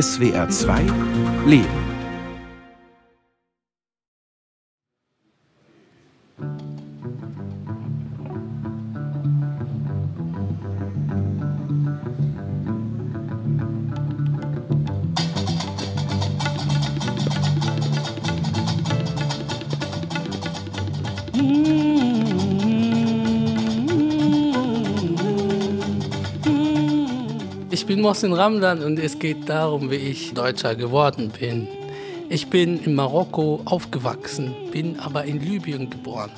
SWR 2 Leben. Ich bin Mohsen Ramlan und es geht darum, wie ich Deutscher geworden bin. Ich bin in Marokko aufgewachsen, bin aber in Libyen geboren,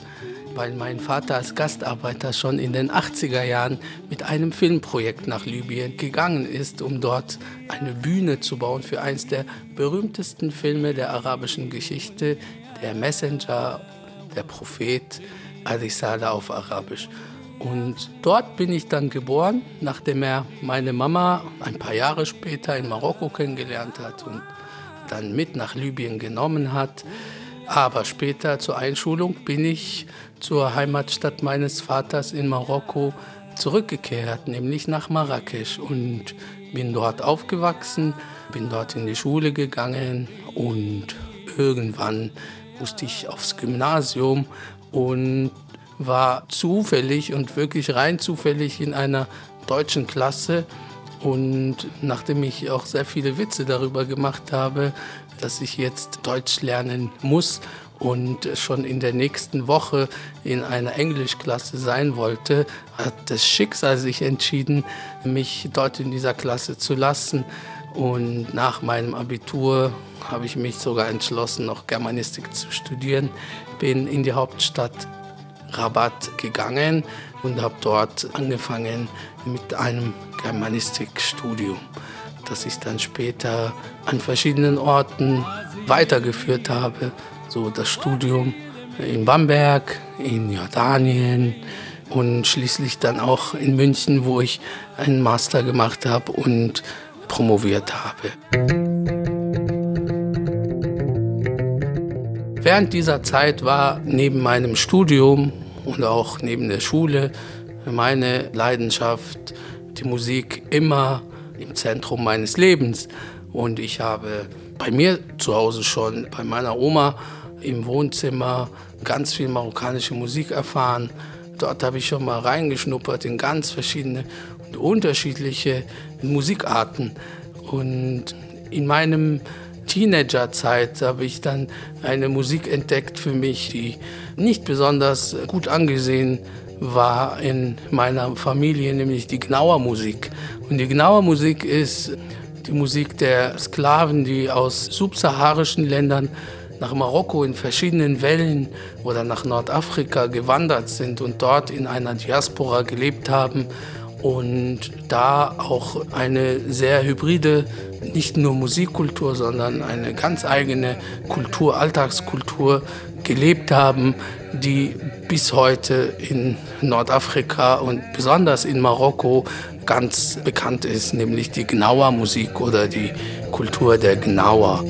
weil mein Vater als Gastarbeiter schon in den 80er Jahren mit einem Filmprojekt nach Libyen gegangen ist, um dort eine Bühne zu bauen für eins der berühmtesten Filme der arabischen Geschichte, Der Messenger, der Prophet, Ar-Risala auf Arabisch. Und dort bin ich dann geboren, nachdem er meine Mama ein paar Jahre später in Marokko kennengelernt hat und dann mit nach Libyen genommen hat. Aber später zur Einschulung bin ich zur Heimatstadt meines Vaters in Marokko zurückgekehrt, nämlich nach Marrakech. Und bin dort aufgewachsen, bin dort in die Schule gegangen und irgendwann musste ich aufs Gymnasium und war zufällig und wirklich rein zufällig in einer deutschen Klasse. Und nachdem ich auch sehr viele Witze darüber gemacht habe, dass ich jetzt Deutsch lernen muss und schon in der nächsten Woche in einer Englischklasse sein wollte, hat das Schicksal sich entschieden, mich dort in dieser Klasse zu lassen. Und nach meinem Abitur habe ich mich sogar entschlossen, noch Germanistik zu studieren, bin in die Hauptstadt Rabat gegangen und habe dort angefangen mit einem Germanistikstudium, das ich dann später an verschiedenen Orten weitergeführt habe. So das Studium in Bamberg, in Jordanien und schließlich dann auch in München, wo ich einen Master gemacht habe und promoviert habe. Während dieser Zeit war neben meinem Studium und auch neben der Schule meine Leidenschaft, die Musik, immer im Zentrum meines Lebens. Und ich habe bei mir zu Hause schon, bei meiner Oma im Wohnzimmer, ganz viel marokkanische Musik erfahren. Dort habe ich schon mal reingeschnuppert in ganz verschiedene und unterschiedliche Musikarten. Und in meinem Teenagerzeit habe ich dann eine Musik entdeckt für mich, die nicht besonders gut angesehen war in meiner Familie, nämlich die Gnawa Musik. Und die Gnawa Musik ist die Musik der Sklaven, die aus subsaharischen Ländern nach Marokko in verschiedenen Wellen oder nach Nordafrika gewandert sind und dort in einer Diaspora gelebt haben. Und da auch eine sehr hybride, nicht nur Musikkultur, sondern eine ganz eigene Kultur, Alltagskultur gelebt haben, die bis heute in Nordafrika und besonders in Marokko ganz bekannt ist, nämlich die Gnawa-Musik oder die Kultur der Gnawa.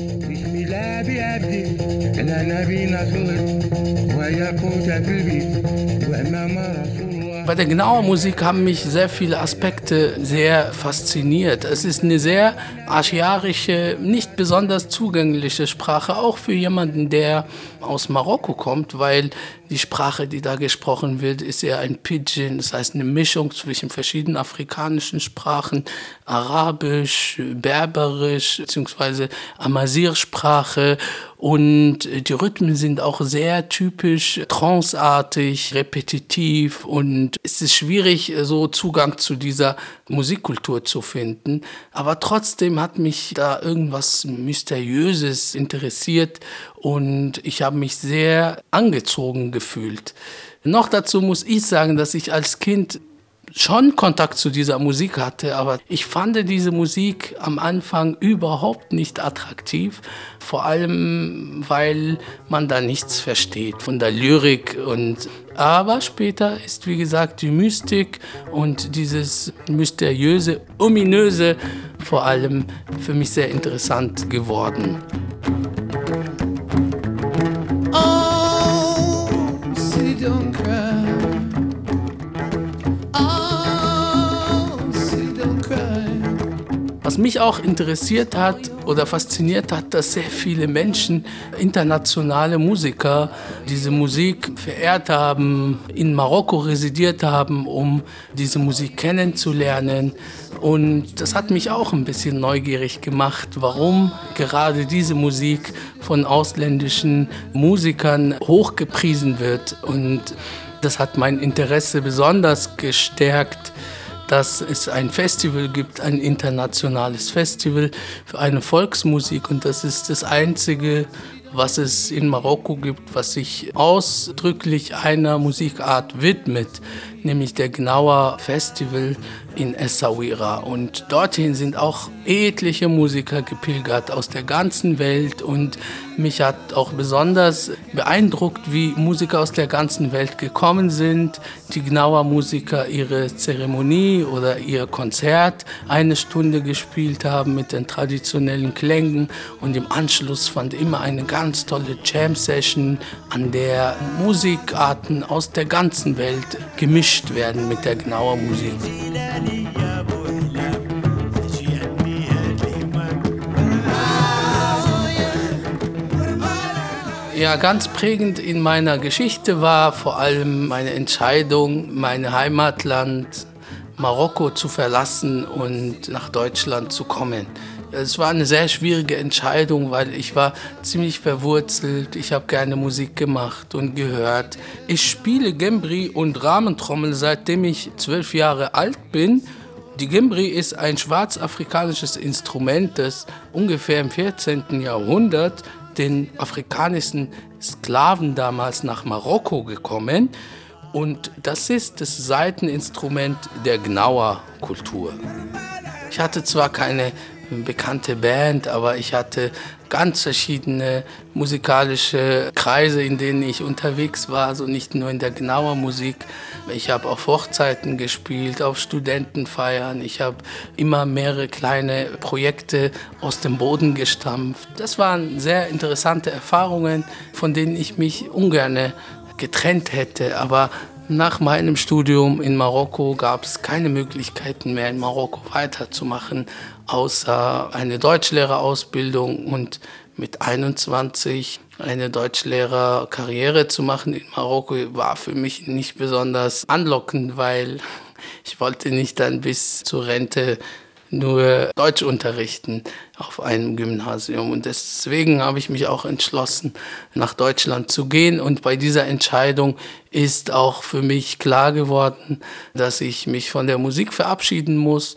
Bei der Gnawa-Musik haben mich sehr viele Aspekte sehr fasziniert. Es ist eine sehr archaische, nicht besonders zugängliche Sprache, auch für jemanden, der aus Marokko kommt, weil die Sprache, die da gesprochen wird, ist eher ein Pidgin, das heißt eine Mischung zwischen verschiedenen afrikanischen Sprachen, Arabisch, Berberisch bzw. Amazir-Sprache. Und die Rhythmen sind auch sehr typisch tranceartig, repetitiv und es ist schwierig, so Zugang zu dieser Musikkultur zu finden. Aber trotzdem hat mich da irgendwas Mysteriöses interessiert und ich habe mich sehr angezogen gefühlt. Noch dazu muss ich sagen, dass ich als Kind schon Kontakt zu dieser Musik hatte, aber ich fand diese Musik am Anfang überhaupt nicht attraktiv, vor allem, weil man da nichts versteht von der Lyrik. Aber später ist, wie gesagt, die Mystik und dieses mysteriöse, ominöse vor allem für mich sehr interessant geworden. Was Was mich auch interessiert hat oder fasziniert hat, dass sehr viele Menschen, internationale Musiker, diese Musik verehrt haben, in Marokko residiert haben, um diese Musik kennenzulernen. Und das hat mich auch ein bisschen neugierig gemacht, warum gerade diese Musik von ausländischen Musikern hochgepriesen wird. Und das hat mein Interesse besonders gestärkt, dass es ein Festival gibt, ein internationales Festival für eine Volksmusik. Und das ist das Einzige, was es in Marokko gibt, was sich ausdrücklich einer Musikart widmet, nämlich der Gnawa Festival in Essaouira. Und dorthin sind auch etliche Musiker gepilgert aus der ganzen Welt. Und mich hat auch besonders beeindruckt, wie Musiker aus der ganzen Welt gekommen sind. Die Gnawa-Musiker ihre Zeremonie oder ihr Konzert eine Stunde gespielt haben mit den traditionellen Klängen. Und im Anschluss fand immer eine ganz tolle Jam-Session, an der Musikarten aus der ganzen Welt gemischt werden mit der Gnawa-Musik. Ja, ganz prägend in meiner Geschichte war vor allem meine Entscheidung, mein Heimatland Marokko zu verlassen und nach Deutschland zu kommen. Es war eine sehr schwierige Entscheidung, weil ich war ziemlich verwurzelt. Ich habe gerne Musik gemacht und gehört. Ich spiele Gimbri und Rahmentrommel, seitdem ich 12 Jahre alt bin. Die Gimbri ist ein schwarzafrikanisches Instrument, das ungefähr im 14. Jahrhundert den afrikanischen Sklaven damals nach Marokko gekommen. Und das ist das Saiteninstrument der Gnawa-Kultur. Ich hatte zwar keine bekannte Band, aber ich hatte ganz verschiedene musikalische Kreise, in denen ich unterwegs war, also nicht nur in der Gnawa Musik. Ich habe auf Hochzeiten gespielt, auf Studentenfeiern, ich habe immer mehrere kleine Projekte aus dem Boden gestampft. Das waren sehr interessante Erfahrungen, von denen ich mich ungern getrennt hätte, aber nach meinem Studium in Marokko gab es keine Möglichkeiten mehr, in Marokko weiterzumachen, außer eine Deutschlehrerausbildung und mit 21 eine Deutschlehrerkarriere zu machen in Marokko war für mich nicht besonders anlockend, weil ich wollte nicht dann bis zur Rente nur Deutsch unterrichten auf einem Gymnasium. Und deswegen habe ich mich auch entschlossen, nach Deutschland zu gehen. Und bei dieser Entscheidung ist auch für mich klar geworden, dass ich mich von der Musik verabschieden muss.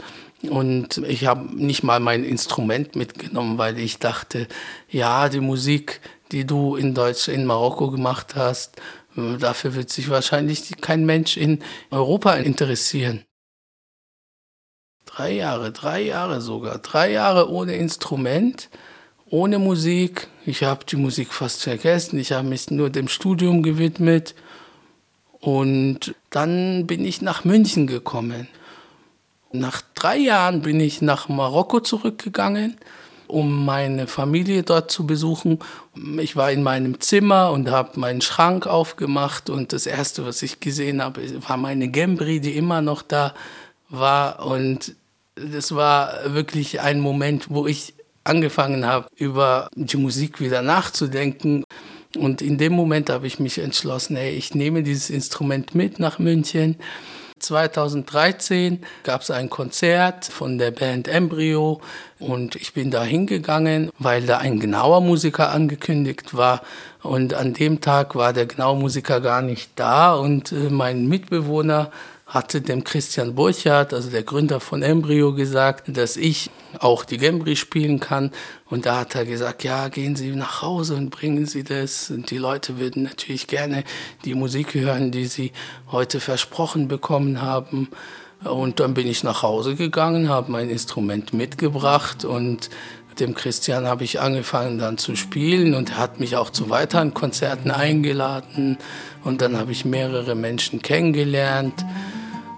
Und ich habe nicht mal mein Instrument mitgenommen, weil ich dachte, ja, die Musik, die du in Deutschland, in Marokko gemacht hast, dafür wird sich wahrscheinlich kein Mensch in Europa interessieren. 3 Jahre ohne Instrument, ohne Musik. Ich habe die Musik fast vergessen, ich habe mich nur dem Studium gewidmet. Und dann bin ich nach München gekommen. Nach 3 Jahren bin ich nach Marokko zurückgegangen, um meine Familie dort zu besuchen. Ich war in meinem Zimmer und habe meinen Schrank aufgemacht. Und das Erste, was ich gesehen habe, war meine Gimbri, die immer noch da war. Und das war wirklich ein Moment, wo ich angefangen habe, über die Musik wieder nachzudenken. Und in dem Moment habe ich mich entschlossen, hey, ich nehme dieses Instrument mit nach München. 2013 gab es ein Konzert von der Band Embryo und ich bin da hingegangen, weil da ein Gnawa-Musiker angekündigt war und an dem Tag war der Gnawa-Musiker gar nicht da und mein Mitbewohner hatte dem Christian Burchard, also der Gründer von Embryo, gesagt, dass ich auch die Gimbri spielen kann. Und da hat er gesagt, ja, gehen Sie nach Hause und bringen Sie das. Und die Leute würden natürlich gerne die Musik hören, die sie heute versprochen bekommen haben. Und dann bin ich nach Hause gegangen, habe mein Instrument mitgebracht und dem Christian habe ich angefangen dann zu spielen und er hat mich auch zu weiteren Konzerten eingeladen. Und dann habe ich mehrere Menschen kennengelernt.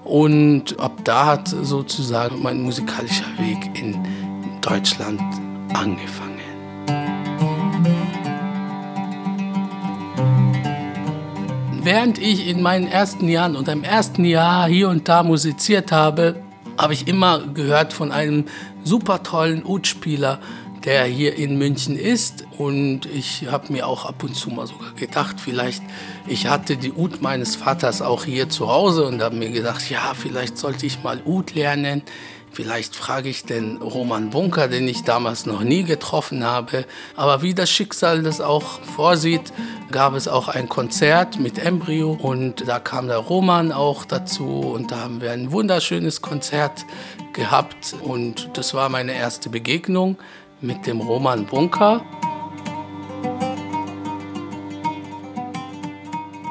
Und ab da hat sozusagen mein musikalischer Weg in Deutschland angefangen. Während ich in meinen ersten Jahren und im ersten Jahr hier und da musiziert habe, habe ich immer gehört von einem super tollen Oud-Spieler, der hier in München ist. Und ich habe mir auch ab und zu mal sogar gedacht, vielleicht, ich hatte die Oud meines Vaters auch hier zu Hause und habe mir gedacht, ja, vielleicht sollte ich mal Oud lernen. Vielleicht frage ich den Roman Bunker, den ich damals noch nie getroffen habe. Aber wie das Schicksal das auch vorsieht, gab es auch ein Konzert mit Embryo. Und da kam der Roman auch dazu. Und da haben wir ein wunderschönes Konzert gehabt. Und das war meine erste Begegnung mit dem Roman Bunker.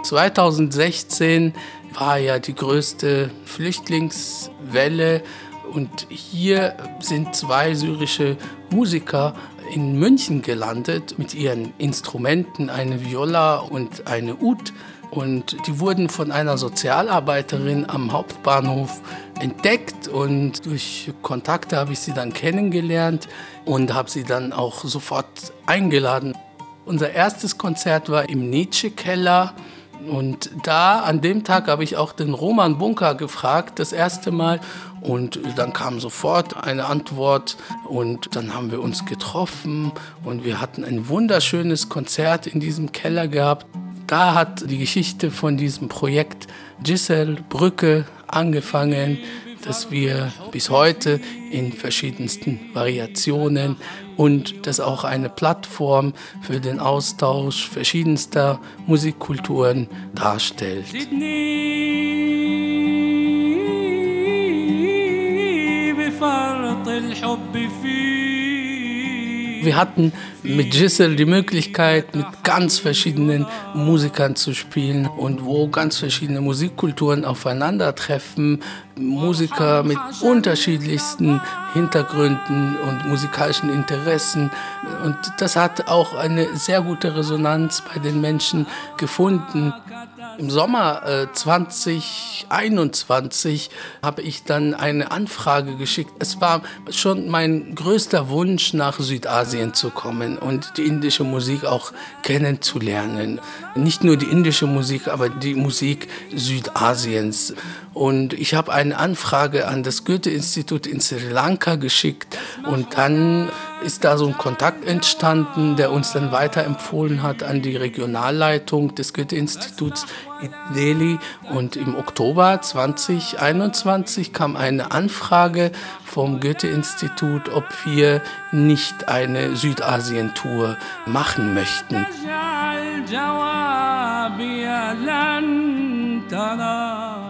2016 war ja die größte Flüchtlingswelle. Und hier sind zwei syrische Musiker in München gelandet mit ihren Instrumenten, eine Viola und eine Oud. Und die wurden von einer Sozialarbeiterin am Hauptbahnhof entdeckt und durch Kontakte habe ich sie dann kennengelernt und habe sie dann auch sofort eingeladen. Unser erstes Konzert war im Nietzsche-Keller. Und da, an dem Tag, habe ich auch den Roman Bunker gefragt, das erste Mal. Und dann kam sofort eine Antwort und dann haben wir uns getroffen und wir hatten ein wunderschönes Konzert in diesem Keller gehabt. Da hat die Geschichte von diesem Projekt Giselle Brücke angefangen, dass wir bis heute in verschiedensten Variationen und das auch eine Plattform für den Austausch verschiedenster Musikkulturen darstellt. Wir hatten mit Giselle die Möglichkeit, mit ganz verschiedenen Musikern zu spielen und wo ganz verschiedene Musikkulturen aufeinandertreffen. Musiker mit unterschiedlichsten Hintergründen und musikalischen Interessen. Und das hat auch eine sehr gute Resonanz bei den Menschen gefunden. Im Sommer 2021 habe ich dann eine Anfrage geschickt. Es war schon mein größter Wunsch, nach Südasien zu kommen und die indische Musik auch kennenzulernen. Nicht nur die indische Musik, aber die Musik Südasiens. Und ich habe eine Anfrage an das Goethe-Institut in Sri Lanka geschickt und dann ist da so ein Kontakt entstanden, der uns dann weiterempfohlen hat an die Regionalleitung des Goethe-Instituts in Delhi. Und im Oktober 2021 kam eine Anfrage vom Goethe-Institut, ob wir nicht eine Südasien-Tour machen möchten.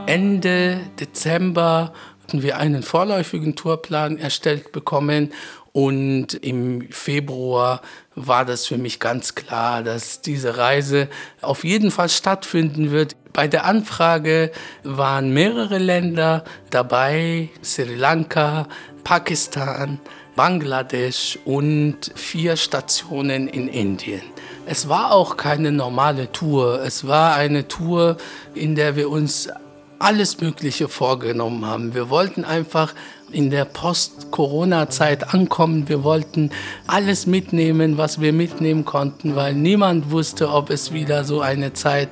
Ende Dezember hatten wir einen vorläufigen Tourplan erstellt bekommen und im Februar war das für mich ganz klar, dass diese Reise auf jeden Fall stattfinden wird. Bei der Anfrage waren mehrere Länder dabei, Sri Lanka, Pakistan, Bangladesch und 4 Stationen in Indien. Es war auch keine normale Tour, es war eine Tour, in der wir uns alles Mögliche vorgenommen haben. Wir wollten einfach in der Post-Corona-Zeit ankommen. Wir wollten alles mitnehmen, was wir mitnehmen konnten, weil niemand wusste, ob es wieder so eine Zeit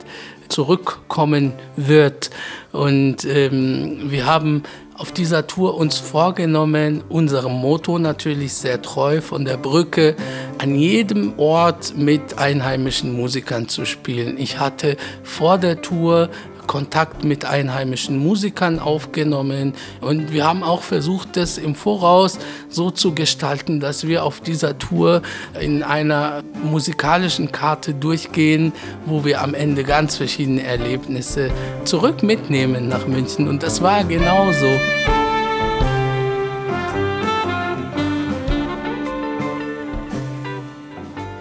zurückkommen wird. Und wir haben auf dieser Tour uns vorgenommen, unserem Motto natürlich sehr treu, von der Brücke an jedem Ort mit einheimischen Musikern zu spielen. Ich hatte vor der Tour Kontakt mit einheimischen Musikern aufgenommen und wir haben auch versucht, das im Voraus so zu gestalten, dass wir auf dieser Tour in einer musikalischen Karte durchgehen, wo wir am Ende ganz verschiedene Erlebnisse zurück mitnehmen nach München und das war genauso.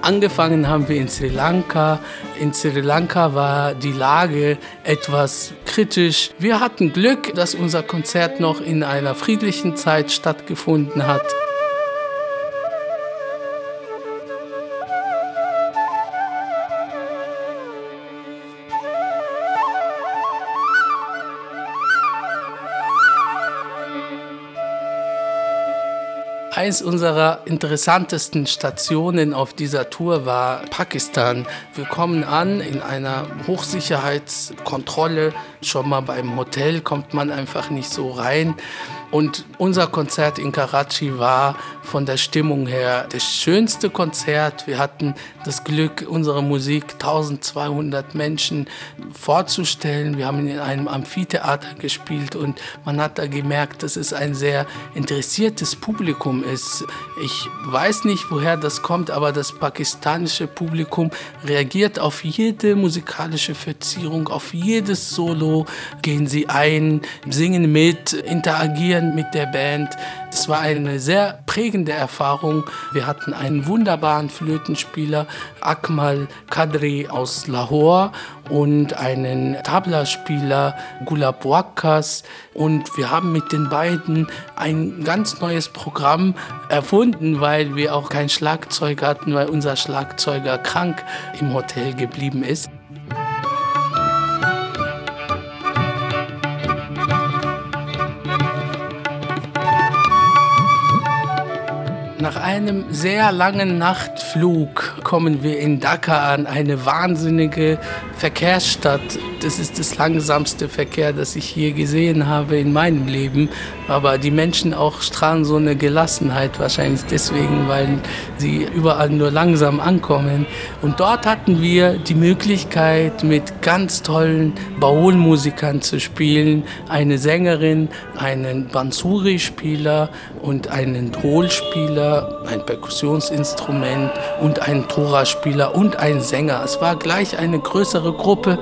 Angefangen haben wir in Sri Lanka. In Sri Lanka war die Lage etwas kritisch. Wir hatten Glück, dass unser Konzert noch in einer friedlichen Zeit stattgefunden hat. Eins unserer interessantesten Stationen auf dieser Tour war Pakistan. Wir kommen an in einer Hochsicherheitskontrolle. Schon mal beim Hotel kommt man einfach nicht so rein. Und unser Konzert in Karachi war von der Stimmung her das schönste Konzert. Wir hatten das Glück, unsere Musik 1200 Menschen vorzustellen. Wir haben in einem Amphitheater gespielt und man hat da gemerkt, dass es ein sehr interessiertes Publikum ist. Ich weiß nicht, woher das kommt, aber das pakistanische Publikum reagiert auf jede musikalische Verzierung, auf jedes Solo, gehen sie ein, singen mit, interagieren mit der Band. Es war eine sehr prägende Erfahrung. Wir hatten einen wunderbaren Flötenspieler, Akmal Kadri aus Lahore, und einen Tablaspieler, Gulab Wakas. Und wir haben mit den beiden ein ganz neues Programm erfunden, weil wir auch kein Schlagzeug hatten, weil unser Schlagzeuger krank im Hotel geblieben ist. Nach einem sehr langen Nachtflug kommen wir in Dakar an, eine wahnsinnige Verkehrsstadt. Das ist das langsamste Verkehr, das ich je gesehen habe in meinem Leben. Aber die Menschen auch strahlen so eine Gelassenheit, wahrscheinlich deswegen, weil sie überall nur langsam ankommen. Und dort hatten wir die Möglichkeit, mit ganz tollen Baul-Musikern zu spielen. Eine Sängerin, einen Bansuri-Spieler und einen Dhol-Spieler, ein Perkussionsinstrument und ein Thora-Spieler und ein Sänger. Es war gleich eine größere Gruppe.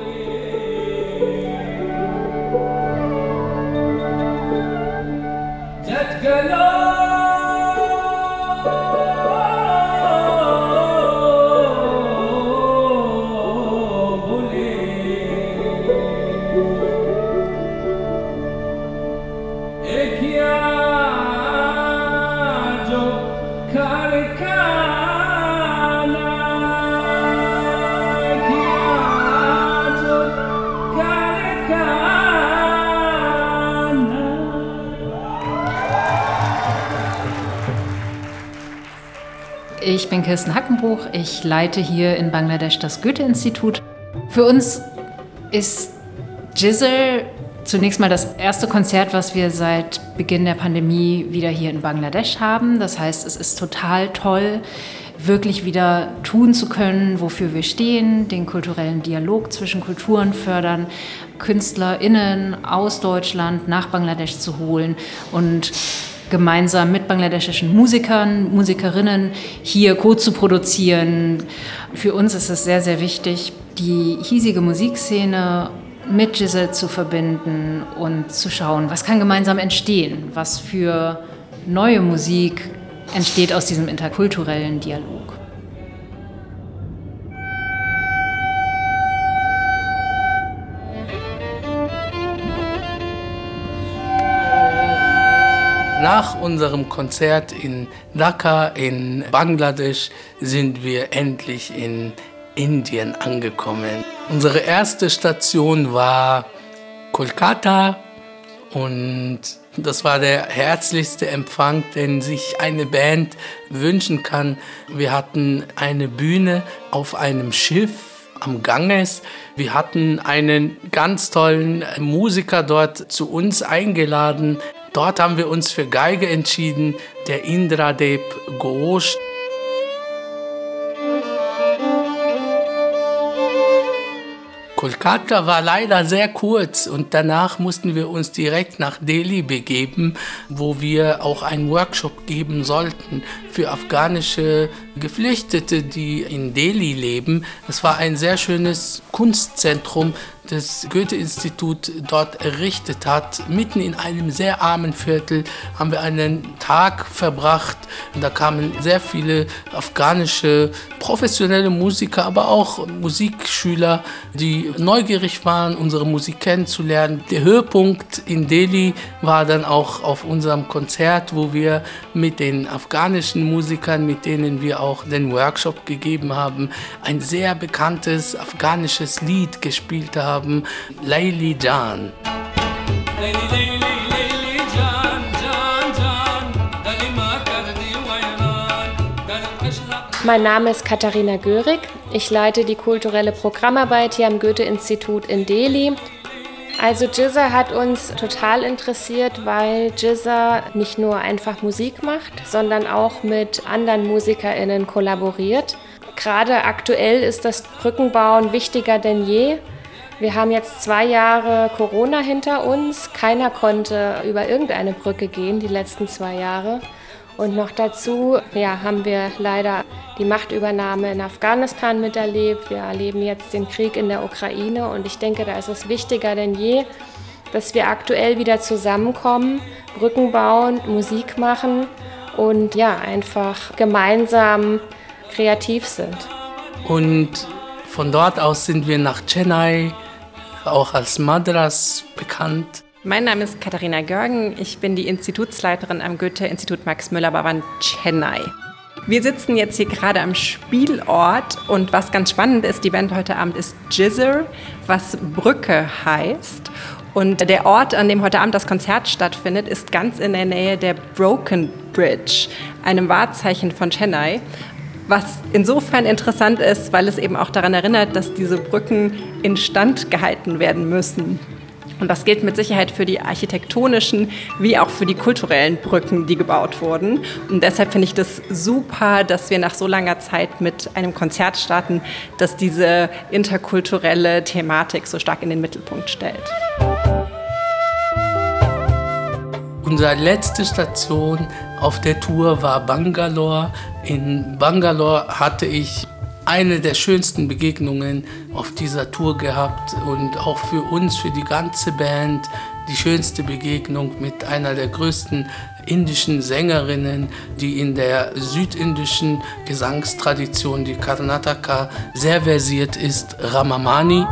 Ich bin Kirsten Hackenbuch, ich leite hier in Bangladesch das Goethe-Institut. Für uns ist Giselle zunächst mal das erste Konzert, was wir seit Beginn der Pandemie wieder hier in Bangladesch haben. Das heißt, es ist total toll, wirklich wieder tun zu können, wofür wir stehen, den kulturellen Dialog zwischen Kulturen fördern, KünstlerInnen aus Deutschland nach Bangladesch zu holen und gemeinsam mit bangladeschischen Musikern, Musikerinnen hier Code zu produzieren. Für uns ist es sehr, sehr wichtig, die hiesige Musikszene mit Giselle zu verbinden und zu schauen, was kann gemeinsam entstehen, was für neue Musik entsteht aus diesem interkulturellen Dialog. Nach unserem Konzert in Dhaka in Bangladesch sind wir endlich in Indien angekommen. Unsere erste Station war Kolkata und das war der herzlichste Empfang, den sich eine Band wünschen kann. Wir hatten eine Bühne auf einem Schiff am Ganges. Wir hatten einen ganz tollen Musiker dort zu uns eingeladen. Dort haben wir uns für Geige entschieden, der Indra Deb Ghosh. Kolkata war leider sehr kurz und danach mussten wir uns direkt nach Delhi begeben, wo wir auch einen Workshop geben sollten für afghanische Geflüchtete, die in Delhi leben. Es war ein sehr schönes Kunstzentrum, das Goethe-Institut dort errichtet hat. Mitten in einem sehr armen Viertel haben wir einen Tag verbracht. Und da kamen sehr viele afghanische professionelle Musiker, aber auch Musikschüler, die neugierig waren, unsere Musik kennenzulernen. Der Höhepunkt in Delhi war dann auch auf unserem Konzert, wo wir mit den afghanischen Musikern, mit denen wir auch den Workshop gegeben haben, ein sehr bekanntes afghanisches Lied gespielt haben. Leili Djan. Mein Name ist Katharina Görig. Ich leite die kulturelle Programmarbeit hier am Goethe-Institut in Delhi. Also Gisa hat uns total interessiert, weil Gisa nicht nur einfach Musik macht, sondern auch mit anderen MusikerInnen kollaboriert. Gerade aktuell ist das Brückenbauen wichtiger denn je. Wir haben jetzt 2 Jahre Corona hinter uns. Keiner konnte über irgendeine Brücke gehen, die letzten 2 Jahre. Und noch dazu haben wir leider die Machtübernahme in Afghanistan miterlebt. Wir erleben jetzt den Krieg in der Ukraine und ich denke, da ist es wichtiger denn je, dass wir aktuell wieder zusammenkommen, Brücken bauen, Musik machen und einfach gemeinsam kreativ sind. Und von dort aus sind wir nach Chennai, auch als Madras bekannt. Mein Name ist Katharina Görgen, ich bin die Institutsleiterin am Goethe-Institut Max Müller Bhavan, Chennai. Wir sitzen jetzt hier gerade am Spielort und was ganz spannend ist, die Band heute Abend ist Gisa, was Brücke heißt. Und der Ort, an dem heute Abend das Konzert stattfindet, ist ganz in der Nähe der Broken Bridge, einem Wahrzeichen von Chennai. Was insofern interessant ist, weil es eben auch daran erinnert, dass diese Brücken instand gehalten werden müssen. Und das gilt mit Sicherheit für die architektonischen wie auch für die kulturellen Brücken, die gebaut wurden. Und deshalb finde ich das super, dass wir nach so langer Zeit mit einem Konzert starten, das diese interkulturelle Thematik so stark in den Mittelpunkt stellt. Unsere letzte Station auf der Tour war Bangalore. In Bangalore hatte ich eine der schönsten Begegnungen auf dieser Tour gehabt und auch für uns, für die ganze Band, die schönste Begegnung mit einer der größten indischen Sängerinnen, die in der südindischen Gesangstradition, die Karnataka, sehr versiert ist, Ramamani.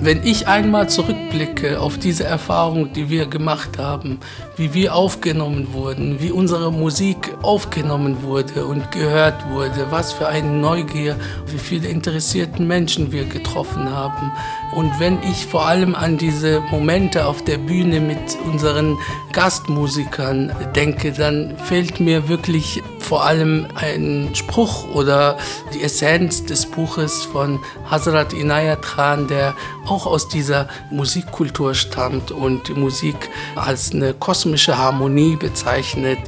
Wenn ich einmal zurückblicke auf diese Erfahrung, die wir gemacht haben, wie wir aufgenommen wurden, wie unsere Musik aufgenommen wurde und gehört wurde, was für eine Neugier, wie viele interessierte Menschen wir getroffen haben. Und wenn ich vor allem an diese Momente auf der Bühne mit unseren Gastmusikern denke, dann fehlt mir wirklich vor allem ein Spruch oder die Essenz des Buches von Hazrat Inayat Khan, der auch aus dieser Musikkultur stammt und die Musik als eine kosmische Harmonie bezeichnet.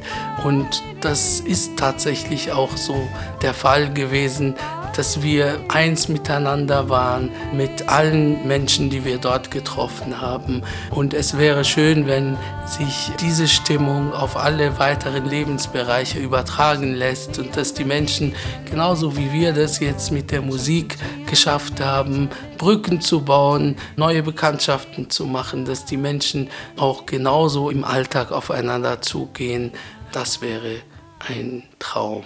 Und das ist tatsächlich auch so der Fall gewesen, dass wir eins miteinander waren, mit allen Menschen, die wir dort getroffen haben. Und es wäre schön, wenn sich diese Stimmung auf alle weiteren Lebensbereiche übertragen lässt und dass die Menschen, genauso wie wir das jetzt mit der Musik geschafft haben, Brücken zu bauen, neue Bekanntschaften zu machen, dass die Menschen auch genauso im Alltag aufeinander zugehen. Das wäre ein Traum.